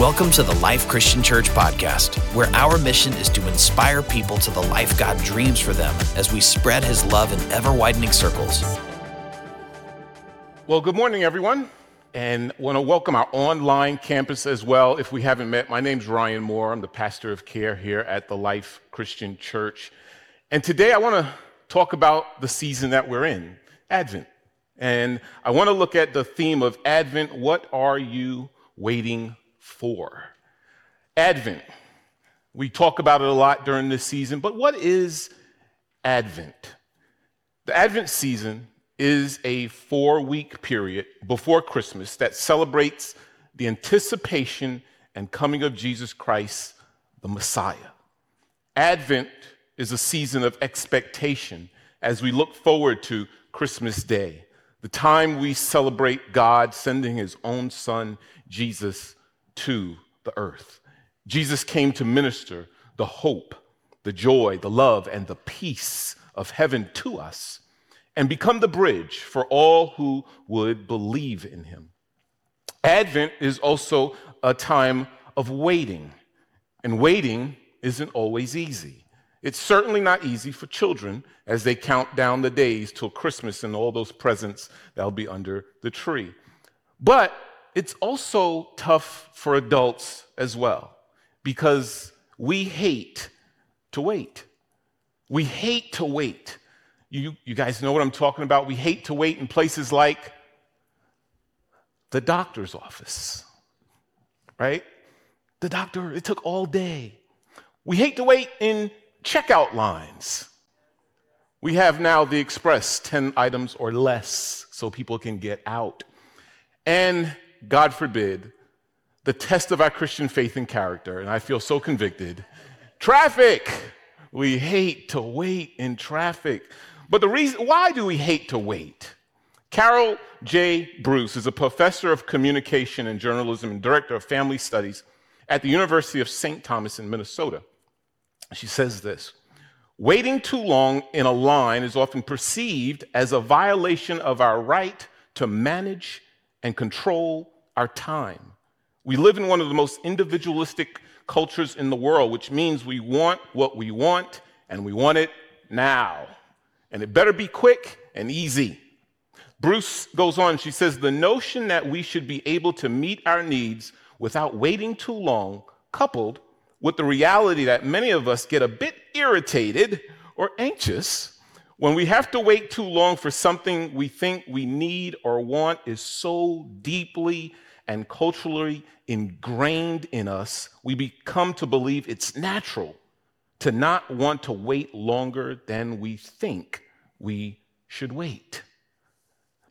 Welcome to the Life Christian Church podcast, where our mission is to inspire people to the life God dreams for them as we spread his love in ever-widening circles. Well, good morning, everyone, and want to welcome our online campus as well. If we haven't met, my name's Ryan Moore. I'm the pastor of care here at the Life Christian Church. And today I want to talk about the season that we're in, Advent. And I want to look at the theme of Advent. What are you waiting for? Advent. We talk about it a lot during this season, but what is Advent? The Advent season is a 4-week period before Christmas that celebrates the anticipation and coming of Jesus Christ, the Messiah. Advent is a season of expectation as we look forward to Christmas Day, the time we celebrate God sending his own son, Jesus, to the earth. Jesus came to minister the hope, the joy, the love, and the peace of heaven to us and become the bridge for all who would believe in him. Advent is also a time of waiting, and waiting isn't always easy. It's certainly not easy for children as they count down the days till Christmas and all those presents that'll be under the tree. But it's also tough for adults as well, because we hate to wait. We hate to wait. You guys know what I'm talking about. We hate to wait in places like the doctor's office, right? The doctor, it took all day. We hate to wait in checkout lines. We have now the express 10 items or less so people can get out. And God forbid, the test of our Christian faith and character, and I feel so convicted, traffic. We hate to wait in traffic. But the reason why do we hate to wait? Carol J. Bruce is a professor of communication and journalism and director of family studies at the University of St. Thomas in Minnesota. She says this: waiting too long in a line is often perceived as a violation of our right to manage and control our time. We live in one of the most individualistic cultures in the world, which means we want what we want, and we want it now. And it better be quick and easy. Bruce goes on, she says, the notion that we should be able to meet our needs without waiting too long, coupled with the reality that many of us get a bit irritated or anxious when we have to wait too long for something we think we need or want, is so deeply and culturally ingrained in us, we become to believe it's natural to not want to wait longer than we think we should wait.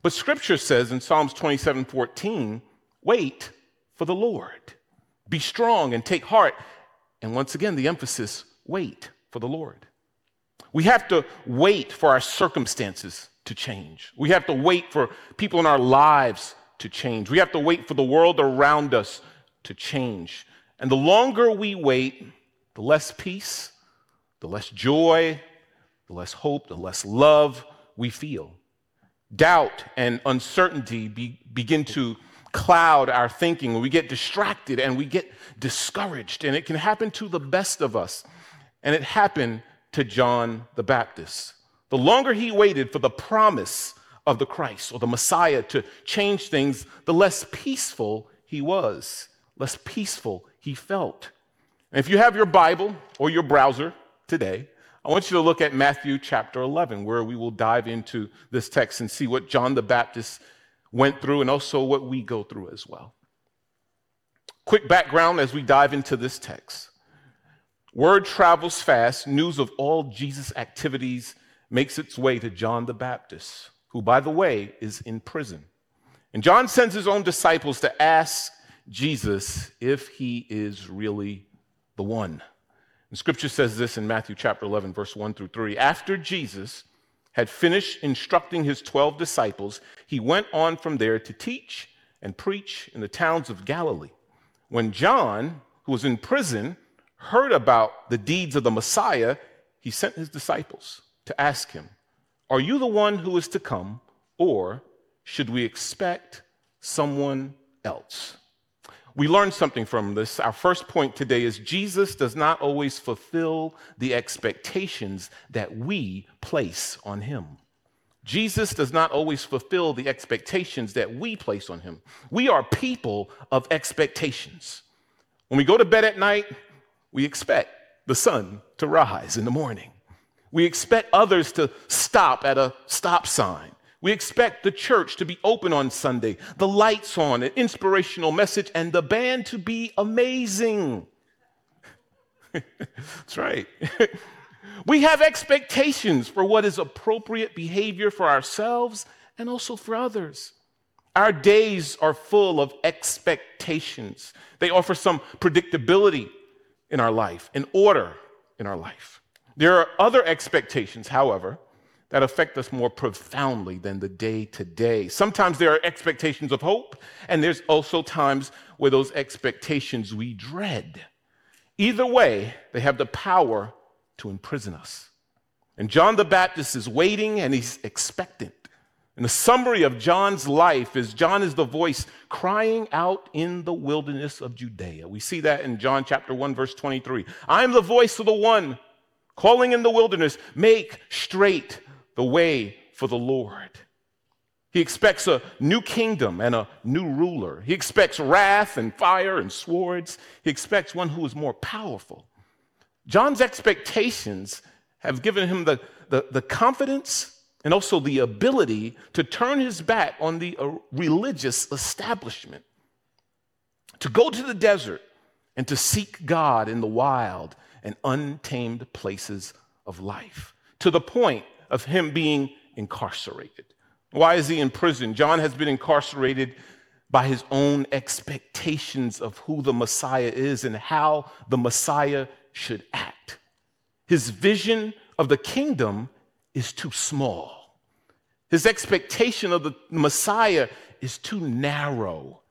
But Scripture says in Psalms 27:14, wait for the Lord. Be strong and take heart. And once again, the emphasis, wait for the Lord. We have to wait for our circumstances to change. We have to wait for people in our lives to change. We have to wait for the world around us to change. And the longer we wait, the less peace, the less joy, the less hope, the less love we feel. Doubt and uncertainty begin to cloud our thinking. We get distracted and we get discouraged, and it can happen to the best of us. And it happened to John the Baptist. The longer he waited for the promise of the Christ or the Messiah to change things, the less peaceful he was, less peaceful he felt. And if you have your Bible or your browser today, I want you to look at Matthew chapter 11, where we will dive into this text and see what John the Baptist went through and also what we go through as well. Quick background as we dive into this text. Word travels fast. News of all Jesus' activities makes its way to John the Baptist, who, by the way, is in prison. And John sends his own disciples to ask Jesus if he is really the one. And Scripture says this in Matthew chapter 11, verse 1-3. After Jesus had finished instructing his 12 disciples, he went on from there to teach and preach in the towns of Galilee. When John, who was in prison, heard about the deeds of the Messiah, he sent his disciples to ask him, are you the one who is to come, or should we expect someone else? We learned something from this. Our first point today is Jesus does not always fulfill the expectations that we place on him. Jesus does not always fulfill the expectations that we place on him. We are people of expectations. When we go to bed at night, we expect the sun to rise in the morning. We expect others to stop at a stop sign. We expect the church to be open on Sunday, the lights on, an inspirational message, and the band to be amazing. That's right. We have expectations for what is appropriate behavior for ourselves and also for others. Our days are full of expectations. They offer some predictability in our life, an order in our life. There are other expectations, however, that affect us more profoundly than the day-to-day. Sometimes there are expectations of hope, and there's also times where those expectations we dread. Either way, they have the power to imprison us. And John the Baptist is waiting, and he's expectant. And the summary of John's life is John is the voice crying out in the wilderness of Judea. We see that in John chapter 1, verse 23. I am the voice of the one calling in the wilderness, make straight the way for the Lord. He expects a new kingdom and a new ruler. He expects wrath and fire and swords. He expects one who is more powerful. John's expectations have given him the confidence and also the ability to turn his back on the religious establishment, to go to the desert and to seek God in the wild and untamed places of life, to the point of him being incarcerated. Why is he in prison? John has been incarcerated by his own expectations of who the Messiah is and how the Messiah should act. His vision of the kingdom is too small. His expectation of the Messiah is too narrow.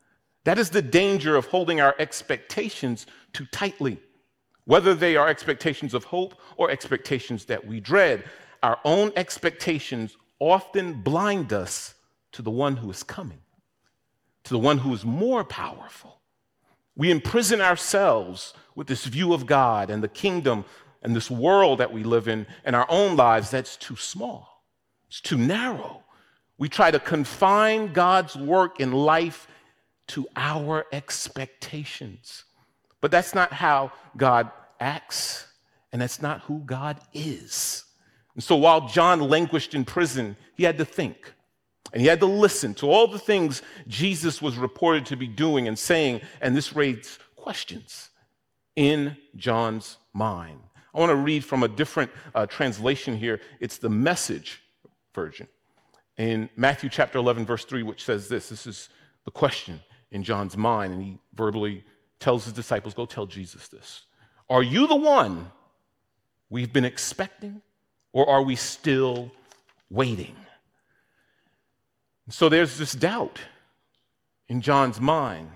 That is the danger of holding our expectations too tightly, whether they are expectations of hope or expectations that we dread. Our own expectations often blind us to the one who is coming, to the one who is more powerful. We imprison ourselves with this view of God and the kingdom and this world that we live in and our own lives that's too small. It's too narrow. We try to confine God's work in life to our expectations. But that's not how God acts, and that's not who God is. And so while John languished in prison, he had to think, and he had to listen to all the things Jesus was reported to be doing and saying, and this raised questions in John's mind. I want to read from a different translation here. It's the Message version in Matthew chapter 11, verse 3, which says this. This is the question in John's mind, and he verbally tells his disciples, go tell Jesus this. Are you the one we've been expecting? Or are we still waiting? So there's this doubt in John's mind.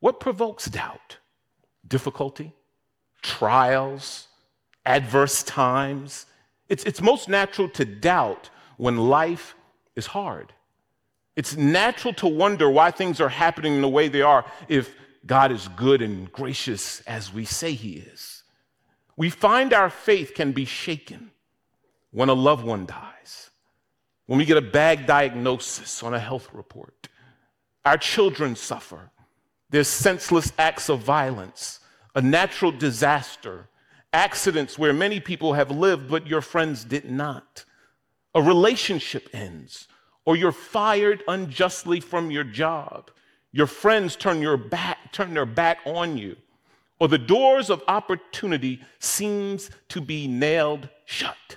What provokes doubt? Difficulty, trials, adverse times. It's most natural to doubt when life is hard. It's natural to wonder why things are happening the way they are if God is good and gracious as we say he is. We find our faith can be shaken. When a loved one dies, when we get a bad diagnosis on a health report, our children suffer. There's senseless acts of violence, a natural disaster, accidents where many people have lived but your friends did not. A relationship ends, or you're fired unjustly from your job. Your friends turn their back on you, or the doors of opportunity seems to be nailed shut.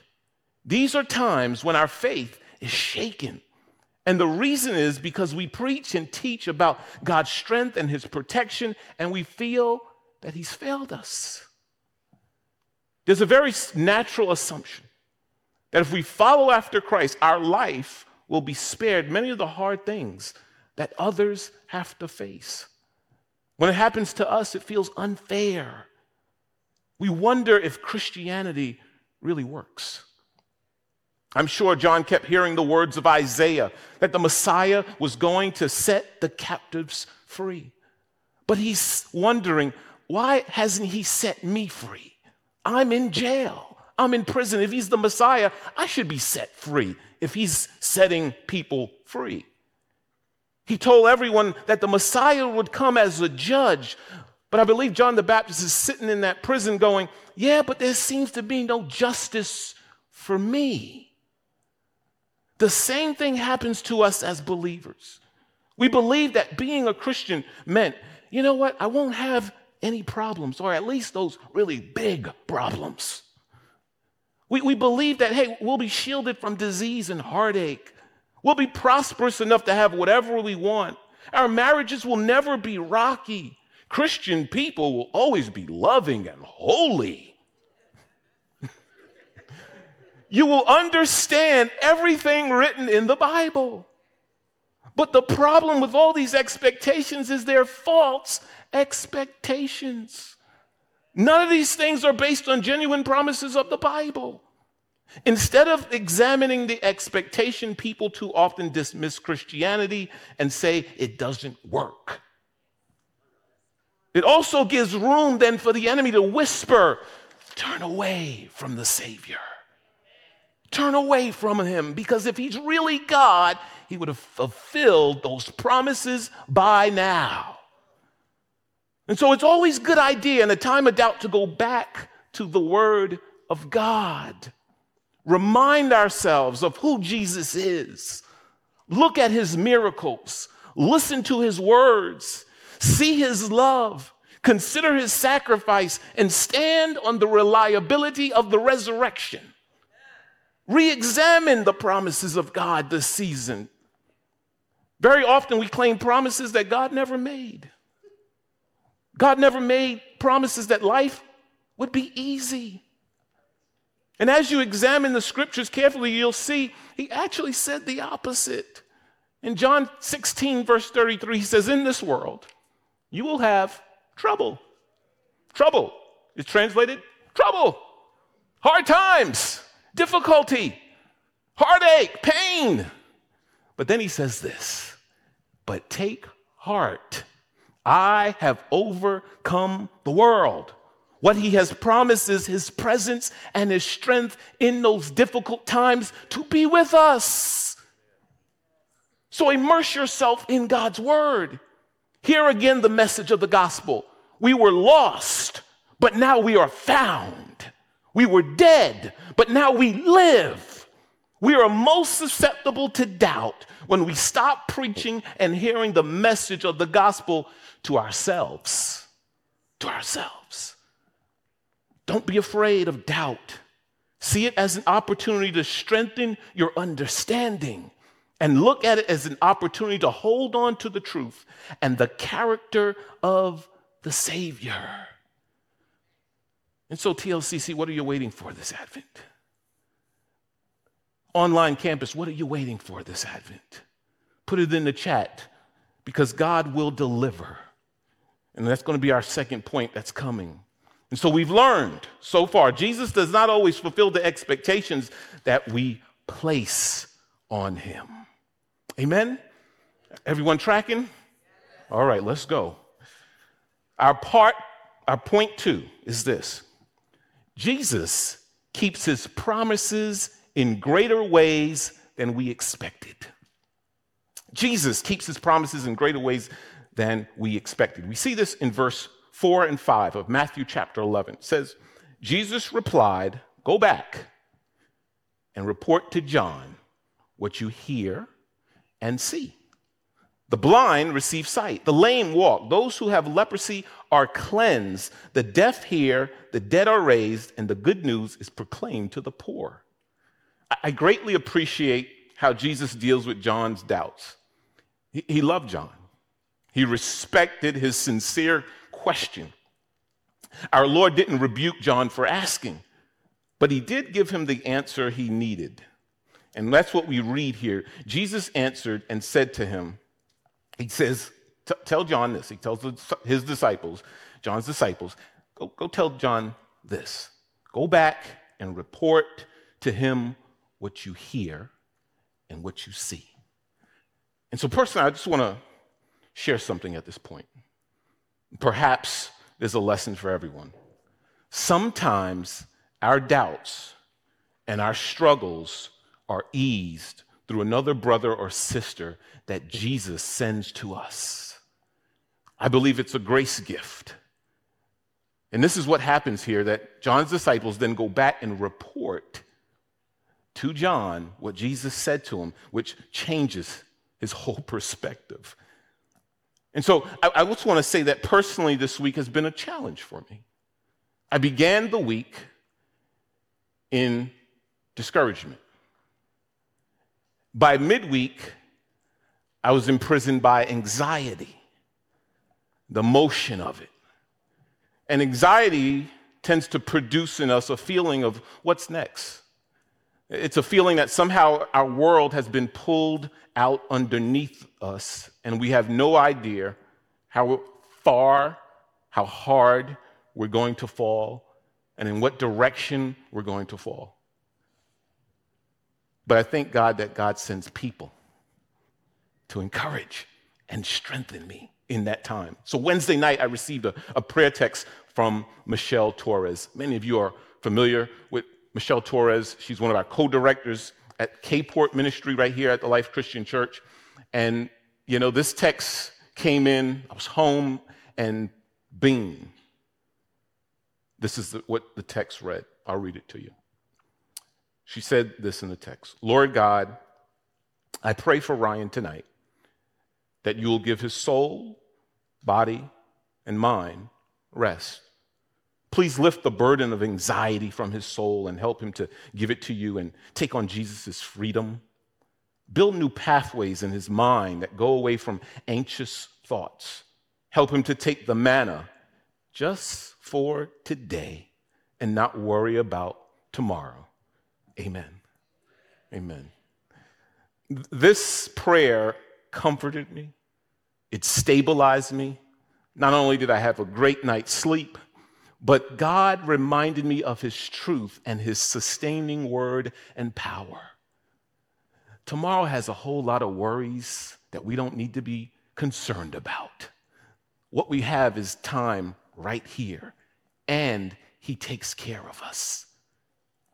These are times when our faith is shaken. And the reason is because we preach and teach about God's strength and his protection, and we feel that he's failed us. There's a very natural assumption that if we follow after Christ, our life will be spared many of the hard things that others have to face. When it happens to us, it feels unfair. We wonder if Christianity really works. I'm sure John kept hearing the words of Isaiah that the Messiah was going to set the captives free. But he's wondering, why hasn't he set me free? I'm in jail. I'm in prison. If he's the Messiah, I should be set free if he's setting people free. He told everyone that the Messiah would come as a judge. But I believe John the Baptist is sitting in that prison going, yeah, but there seems to be no justice for me. The same thing happens to us as believers. We believe that being a Christian meant, you know what, I won't have any problems, or at least those really big problems. We believe that, hey, we'll be shielded from disease and heartache. We'll be prosperous enough to have whatever we want. Our marriages will never be rocky. Christian people will always be loving and holy. You will understand everything written in the Bible. But the problem with all these expectations is they're false expectations. None of these things are based on genuine promises of the Bible. Instead of examining the expectation, people too often dismiss Christianity and say it doesn't work. It also gives room then for the enemy to whisper, turn away from the Savior. Turn away from him, because if he's really God, he would have fulfilled those promises by now. And so it's always a good idea in a time of doubt to go back to the Word of God. Remind ourselves of who Jesus is. Look at his miracles. Listen to his words. See his love, consider his sacrifice, and stand on the reliability of the resurrection. Re-examine the promises of God this season. Very often we claim promises that God never made. God never made promises that life would be easy. And as you examine the scriptures carefully, you'll see he actually said the opposite. In John 16, verse 33, he says, in this world, you will have trouble. Trouble is translated trouble. Hard times, difficulty, heartache, pain. But then he says this, but take heart. I have overcome the world. What he has promised is his presence and his strength in those difficult times to be with us. So immerse yourself in God's word. Here again, the message of the gospel. We were lost, but now we are found. We were dead, but now we live. We are most susceptible to doubt when we stop preaching and hearing the message of the gospel to ourselves. To ourselves. Don't be afraid of doubt. See it as an opportunity to strengthen your understanding. And look at it as an opportunity to hold on to the truth and the character of the Savior. And so, TLCC, what are you waiting for this Advent? Online campus, what are you waiting for this Advent? Put it in the chat, because God will deliver. And that's going to be our second point that's coming. And so we've learned so far, Jesus does not always fulfill the expectations that we place on him. Amen? Everyone tracking? All right, let's go. Our point two is this. Jesus keeps his promises in greater ways than we expected. Jesus keeps his promises in greater ways than we expected. We see this in verse 4 and 5 of Matthew chapter 11. It says, Jesus replied, go back and report to John what you hear and see. The blind receive sight, the lame walk, those who have leprosy are cleansed, the deaf hear, the dead are raised, and the good news is proclaimed to the poor. I greatly appreciate how Jesus deals with John's doubts. He loved John. He respected his sincere question. Our Lord didn't rebuke John for asking, but he did give him the answer he needed. And that's what we read here. Jesus answered and said to him, he says, tell John this. He tells his disciples, John's disciples, go tell John this. Go back and report to him what you hear and what you see. And so personally, I just want to share something at this point. Perhaps there's a lesson for everyone. Sometimes our doubts and our struggles are eased through another brother or sister that Jesus sends to us. I believe it's a grace gift. And this is what happens here, that John's disciples then go back and report to John what Jesus said to him, which changes his whole perspective. And so I just want to say that personally this week has been a challenge for me. I began the week in discouragement. By midweek, I was imprisoned by anxiety, the motion of it. And anxiety tends to produce in us a feeling of what's next. It's a feeling that somehow our world has been pulled out underneath us, and we have no idea how far, how hard we're going to fall, and in what direction we're going to fall. But I thank God that God sends people to encourage and strengthen me in that time. So Wednesday night, I received a prayer text from Michelle Torres. Many of you are familiar with Michelle Torres. She's one of our co-directors at K-Port Ministry right here at the Life Christian Church. And, you know, this text came in, I was home, and bing. This is what the text read. I'll read it to you. She said this in the text: Lord God, I pray for Ryan tonight that you will give his soul, body, and mind rest. Please lift the burden of anxiety from his soul and help him to give it to you and take on Jesus' freedom. Build new pathways in his mind that go away from anxious thoughts. Help him to take the manna just for today and not worry about tomorrow. Amen. Amen. This prayer comforted me. It stabilized me. Not only did I have a great night's sleep, but God reminded me of his truth and his sustaining word and power. Tomorrow has a whole lot of worries that we don't need to be concerned about. What we have is time right here, and he takes care of us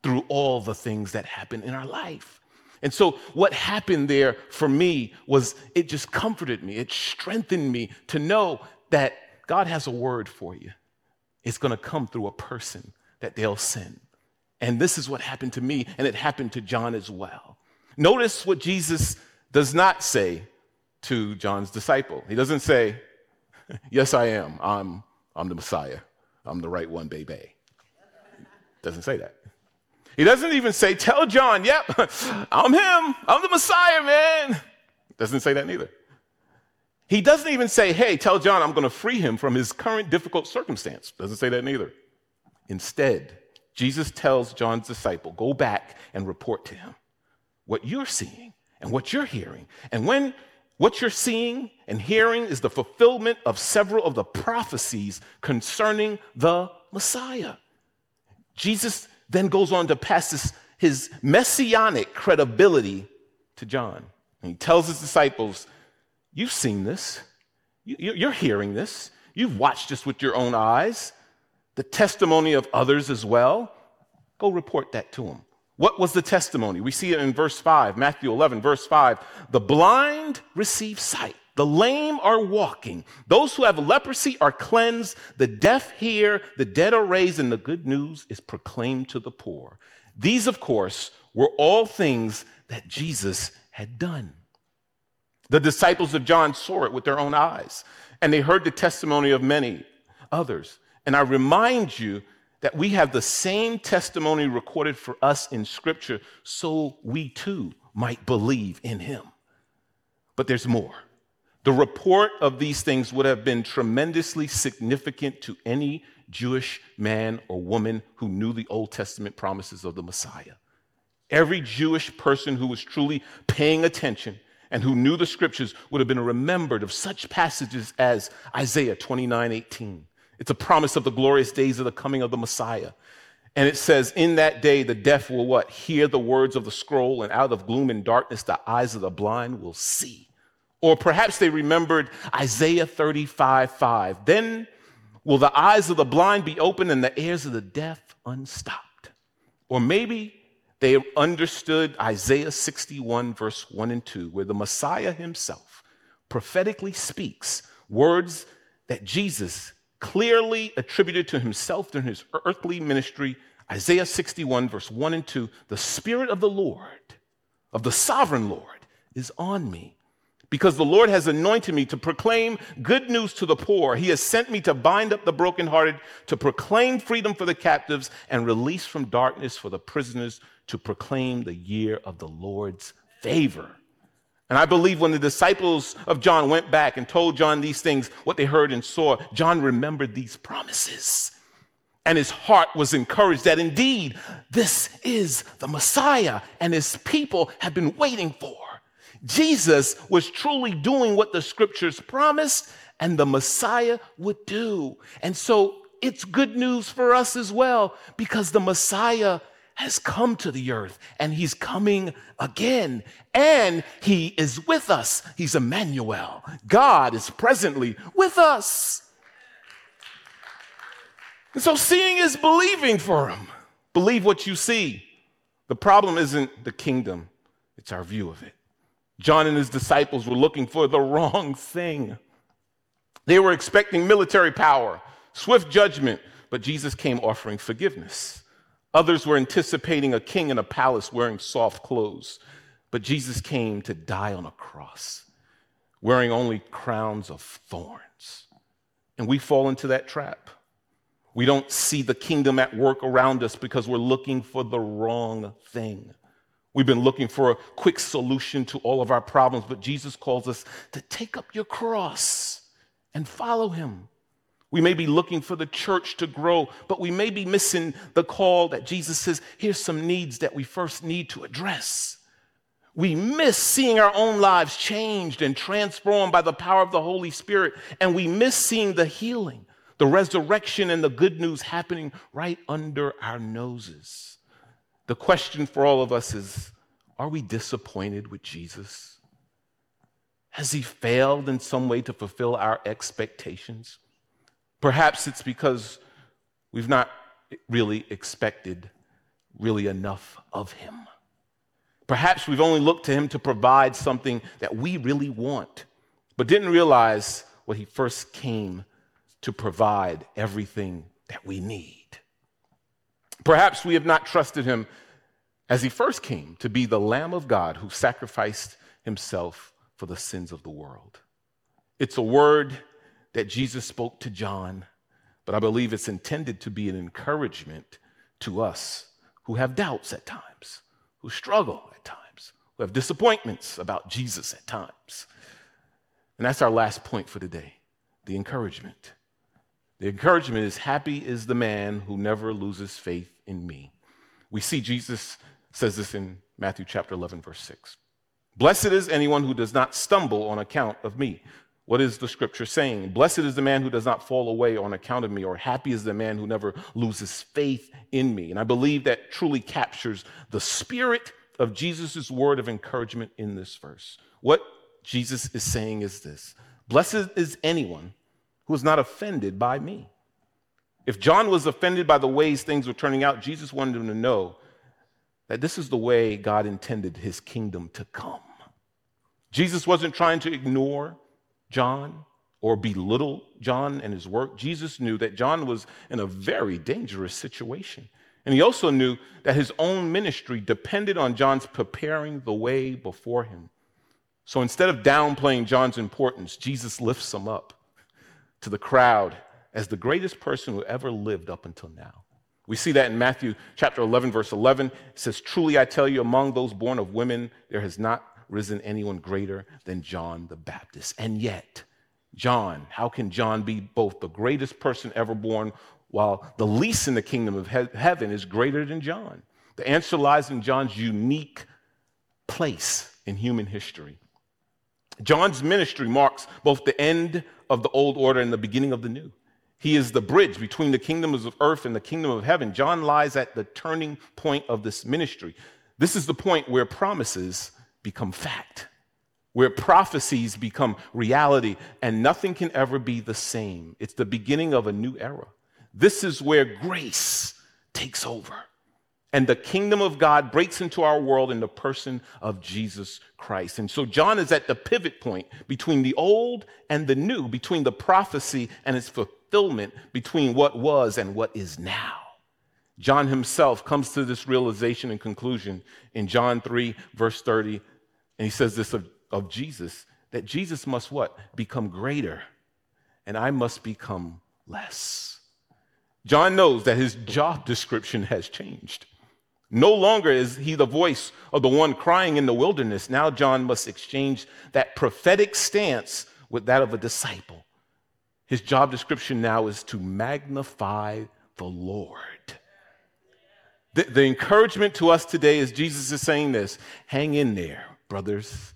through all the things that happen in our life. And so what happened there for me was it just comforted me. It strengthened me to know that God has a word for you. It's going to come through a person that they'll send. And this is what happened to me, and it happened to John as well. Notice what Jesus does not say to John's disciple. He doesn't say, yes, I am. I'm the Messiah. I'm the right one, baby. Doesn't say that. He doesn't even say, tell John, yep, I'm him. I'm the Messiah, man. Doesn't say that neither. He doesn't even say, hey, tell John I'm going to free him from his current difficult circumstance. Doesn't say that neither. Instead, Jesus tells John's disciple, go back and report to him what you're seeing and what you're hearing. And when what you're seeing and hearing is the fulfillment of several of the prophecies concerning the Messiah. Jesus then goes on to pass his messianic credibility to John. And he tells his disciples, you've seen this. You're hearing this. You've watched this with your own eyes. The testimony of others as well. Go report that to them. What was the testimony? We see it in verse 5, Matthew 11, verse 5. The blind receive sight. The lame are walking. Those who have leprosy are cleansed. The deaf hear. The dead are raised. And the good news is proclaimed to the poor. These, of course, were all things that Jesus had done. The disciples of John saw it with their own eyes, and they heard the testimony of many others. And I remind you that we have the same testimony recorded for us in Scripture, so we too might believe in him. But there's more. The report of these things would have been tremendously significant to any Jewish man or woman who knew the Old Testament promises of the Messiah. Every Jewish person who was truly paying attention and who knew the Scriptures would have been remembered of such passages as Isaiah 29:18. It's a promise of the glorious days of the coming of the Messiah. And it says, in that day, the deaf will what? Hear the words of the scroll, and out of gloom and darkness, the eyes of the blind will see. Or perhaps they remembered Isaiah 35:5. Then will the eyes of the blind be opened and the ears of the deaf unstopped. Or maybe they understood Isaiah 61, verse 1 and 2, where the Messiah himself prophetically speaks words that Jesus clearly attributed to himself during his earthly ministry. Isaiah 61, verse 1 and 2, the Spirit of the Lord, of the sovereign Lord, is on me, because the Lord has anointed me to proclaim good news to the poor. He has sent me to bind up the brokenhearted, to proclaim freedom for the captives and release from darkness for the prisoners, to proclaim the year of the Lord's favor. And I believe when the disciples of John went back and told John these things, what they heard and saw, John remembered these promises. And his heart was encouraged that indeed, this is the Messiah and his people have been waiting for. Jesus was truly doing what the scriptures promised and the Messiah would do. And so it's good news for us as well, because the Messiah has come to the earth and he's coming again. And he is with us. He's Emmanuel. God is presently with us. And so seeing is believing for him. Believe what you see. The problem isn't the kingdom. It's our view of it. John and his disciples were looking for the wrong thing. They were expecting military power, swift judgment, but Jesus came offering forgiveness. Others were anticipating a king in a palace wearing soft clothes, but Jesus came to die on a cross, wearing only crowns of thorns. And we fall into that trap. We don't see the kingdom at work around us because we're looking for the wrong thing. We've been looking for a quick solution to all of our problems, but Jesus calls us to take up your cross and follow him. We may be looking for the church to grow, but we may be missing the call that Jesus says, here's some needs that we first need to address. We miss seeing our own lives changed and transformed by the power of the Holy Spirit, and we miss seeing the healing, the resurrection, and the good news happening right under our noses. The question for all of us is, are we disappointed with Jesus? Has he failed in some way to fulfill our expectations? Perhaps it's because we've not really expected enough of him. Perhaps we've only looked to him to provide something that we really want, but didn't realize what he first came to provide, everything that we need. Perhaps we have not trusted him as he first came to be the Lamb of God who sacrificed himself for the sins of the world. It's a word that Jesus spoke to John, but I believe it's intended to be an encouragement to us who have doubts at times, who struggle at times, who have disappointments about Jesus at times. And that's our last point for today, the encouragement. The encouragement is, happy is the man who never loses faith in me. We see Jesus says this in Matthew chapter 11, verse 6. Blessed is anyone who does not stumble on account of me. What is the scripture saying? Blessed is the man who does not fall away on account of me, or happy is the man who never loses faith in me. And I believe that truly captures the spirit of Jesus' word of encouragement in this verse. What Jesus is saying is this: blessed is anyone who is not offended by me. If John was offended by the ways things were turning out, Jesus wanted him to know that this is the way God intended his kingdom to come. Jesus wasn't trying to ignore John or belittle John and his work. Jesus knew that John was in a very dangerous situation. And he also knew that his own ministry depended on John's preparing the way before him. So instead of downplaying John's importance, Jesus lifts him up to the crowd as the greatest person who ever lived up until now. We see that in Matthew chapter 11, verse 11. It says, truly I tell you, among those born of women, there has not risen anyone greater than John the Baptist. And yet, John, how can John be both the greatest person ever born while the least in the kingdom of heaven is greater than John? The answer lies in John's unique place in human history. John's ministry marks both the end of the old order and the beginning of the new. He is the bridge between the kingdoms of earth and the kingdom of heaven. John lies at the turning point of this ministry. This is the point where promises become fact. where prophecies become reality and nothing can ever be the same. It's the beginning of a new era. This is where grace takes over and the kingdom of God breaks into our world in the person of Jesus Christ. And so John is at the pivot point between the old and the new, between the prophecy and its fulfillment, between what was and what is now. John himself comes to this realization and conclusion in John 3, verse 30, and he says this of Jesus, that Jesus must what? Become greater, and I must become less. John knows that his job description has changed. No longer is he the voice of the one crying in the wilderness. Now John must exchange that prophetic stance with that of a disciple. His job description now is to magnify the Lord. The encouragement to us today is Jesus is saying this: hang in there, brothers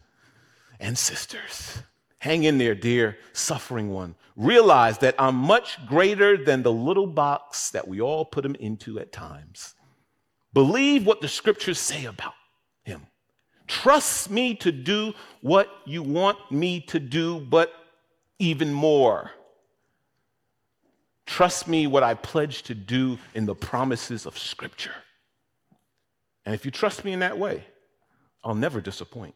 and sisters. Hang in there, dear suffering one. Realize that I'm much greater than the little box that we all put him into at times. Believe what the scriptures say about him. Trust me to do what you want me to do, but even more. Trust me what I pledge to do in the promises of scripture. And if you trust me in that way, I'll never disappoint.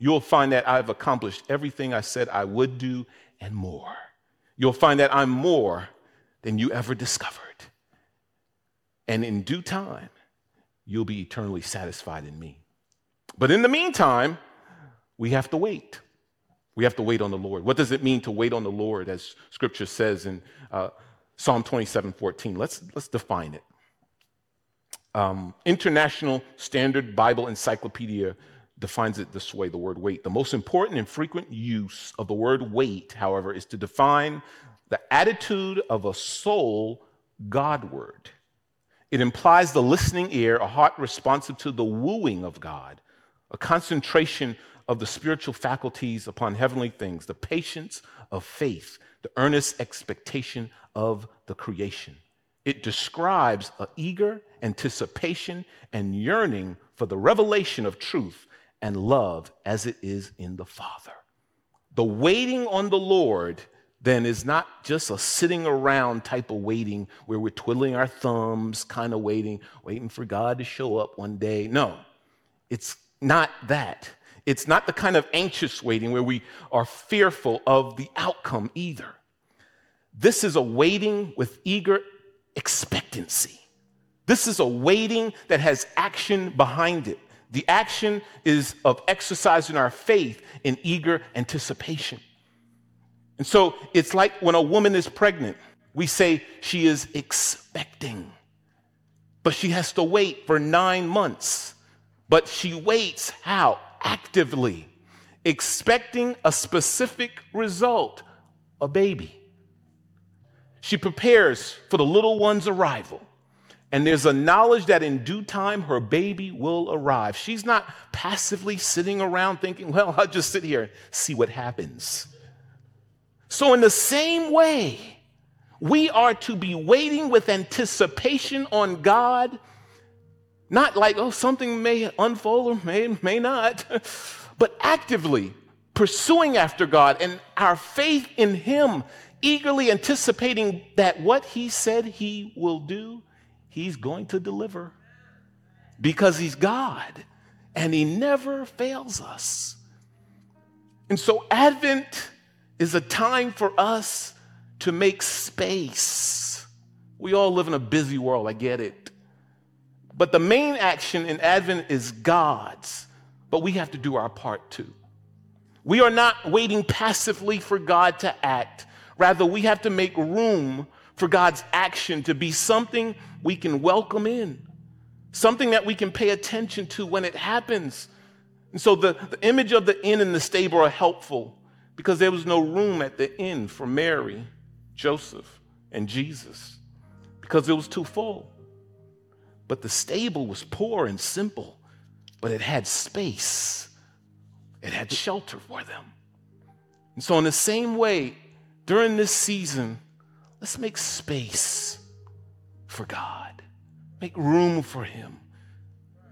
You'll find that I've accomplished everything I said I would do and more. You'll find that I'm more than you ever discovered. And in due time, you'll be eternally satisfied in me. But in the meantime, we have to wait. We have to wait on the Lord. What does it mean to wait on the Lord, as Scripture says in Psalm 27:14? Let's define it. International Standard Bible Encyclopedia defines it this way, the word wait. The most important and frequent use of the word wait, however, is to define the attitude of a soul Godward. It implies the listening ear, a heart responsive to the wooing of God, a concentration of the spiritual faculties upon heavenly things, the patience of faith, the earnest expectation of the creation. It describes an eager anticipation and yearning for the revelation of truth and love as it is in the Father. The waiting on the Lord then is not just a sitting around type of waiting where we're twiddling our thumbs, kind of waiting for God to show up one day. No, it's not that. It's not the kind of anxious waiting where we are fearful of the outcome either. This is a waiting with eager expectancy. This is a waiting that has action behind it. The action is of exercising our faith in eager anticipation. And so it's like when a woman is pregnant, we say she is expecting, but she has to wait for 9 months. But she waits how? Actively, expecting a specific result, a baby. She prepares for the little one's arrival, and there's a knowledge that in due time her baby will arrive. She's not passively sitting around thinking, well, I'll just sit here and see what happens. So in the same way, we are to be waiting with anticipation on God. Not like, oh, something may unfold or may not, but actively pursuing after God and our faith in him, eagerly anticipating that what he said he will do, he's going to deliver, because he's God and he never fails us. And so Advent is a time for us to make space. We all live in a busy world, I get it. But the main action in Advent is God's, but we have to do our part too. We are not waiting passively for God to act. Rather, we have to make room for God's action to be something we can welcome in, something that we can pay attention to when it happens. And so the image of the inn and the stable are helpful, because there was no room at the inn for Mary, Joseph, and Jesus, because it was too full. But the stable was poor and simple, but it had space. It had shelter for them. And so in the same way, during this season, let's make space for God. Make room for him,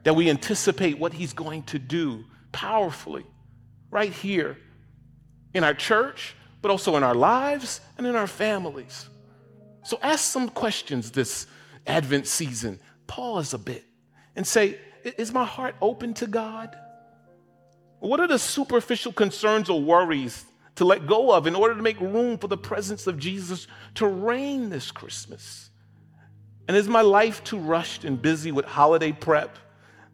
that we anticipate what he's going to do powerfully. right here in our church, but also in our lives and in our families. So ask some questions this Advent season. Pause a bit and say, is my heart open to God? What are the superficial concerns or worries to let go of in order to make room for the presence of Jesus to reign this Christmas? And is my life too rushed and busy with holiday prep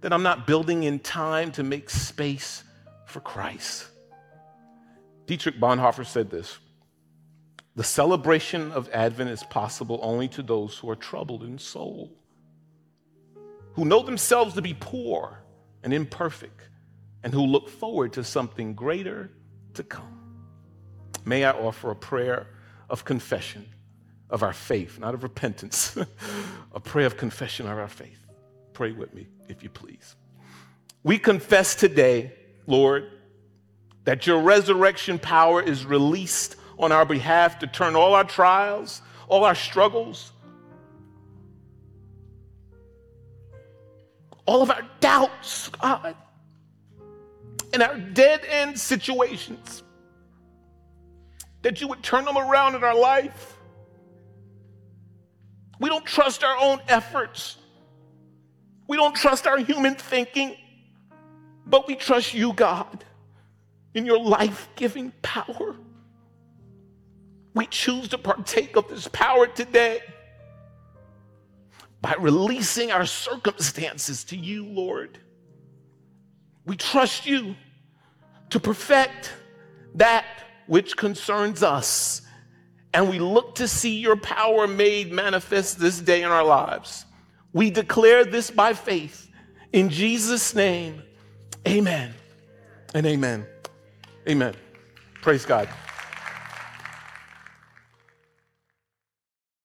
that I'm not building in time to make space for Christ? Dietrich Bonhoeffer said this: the celebration of Advent is possible only to those who are troubled in soul, who know themselves to be poor and imperfect, and who look forward to something greater to come. May I offer a prayer of confession of our faith, not of repentance, a prayer of confession of our faith. Pray with me, if you please. We confess today, Lord, that your resurrection power is released on our behalf to turn all our trials, all our struggles, all of our doubts, God, and our dead-end situations, that you would turn them around in our life. We don't trust our own efforts. We don't trust our human thinking, but we trust you, God, in your life-giving power. We choose to partake of this power today by releasing our circumstances to you, Lord. We trust you to perfect that which concerns us, and we look to see your power made manifest this day in our lives. We declare this by faith. In Jesus' name, amen and amen. Amen. Praise God.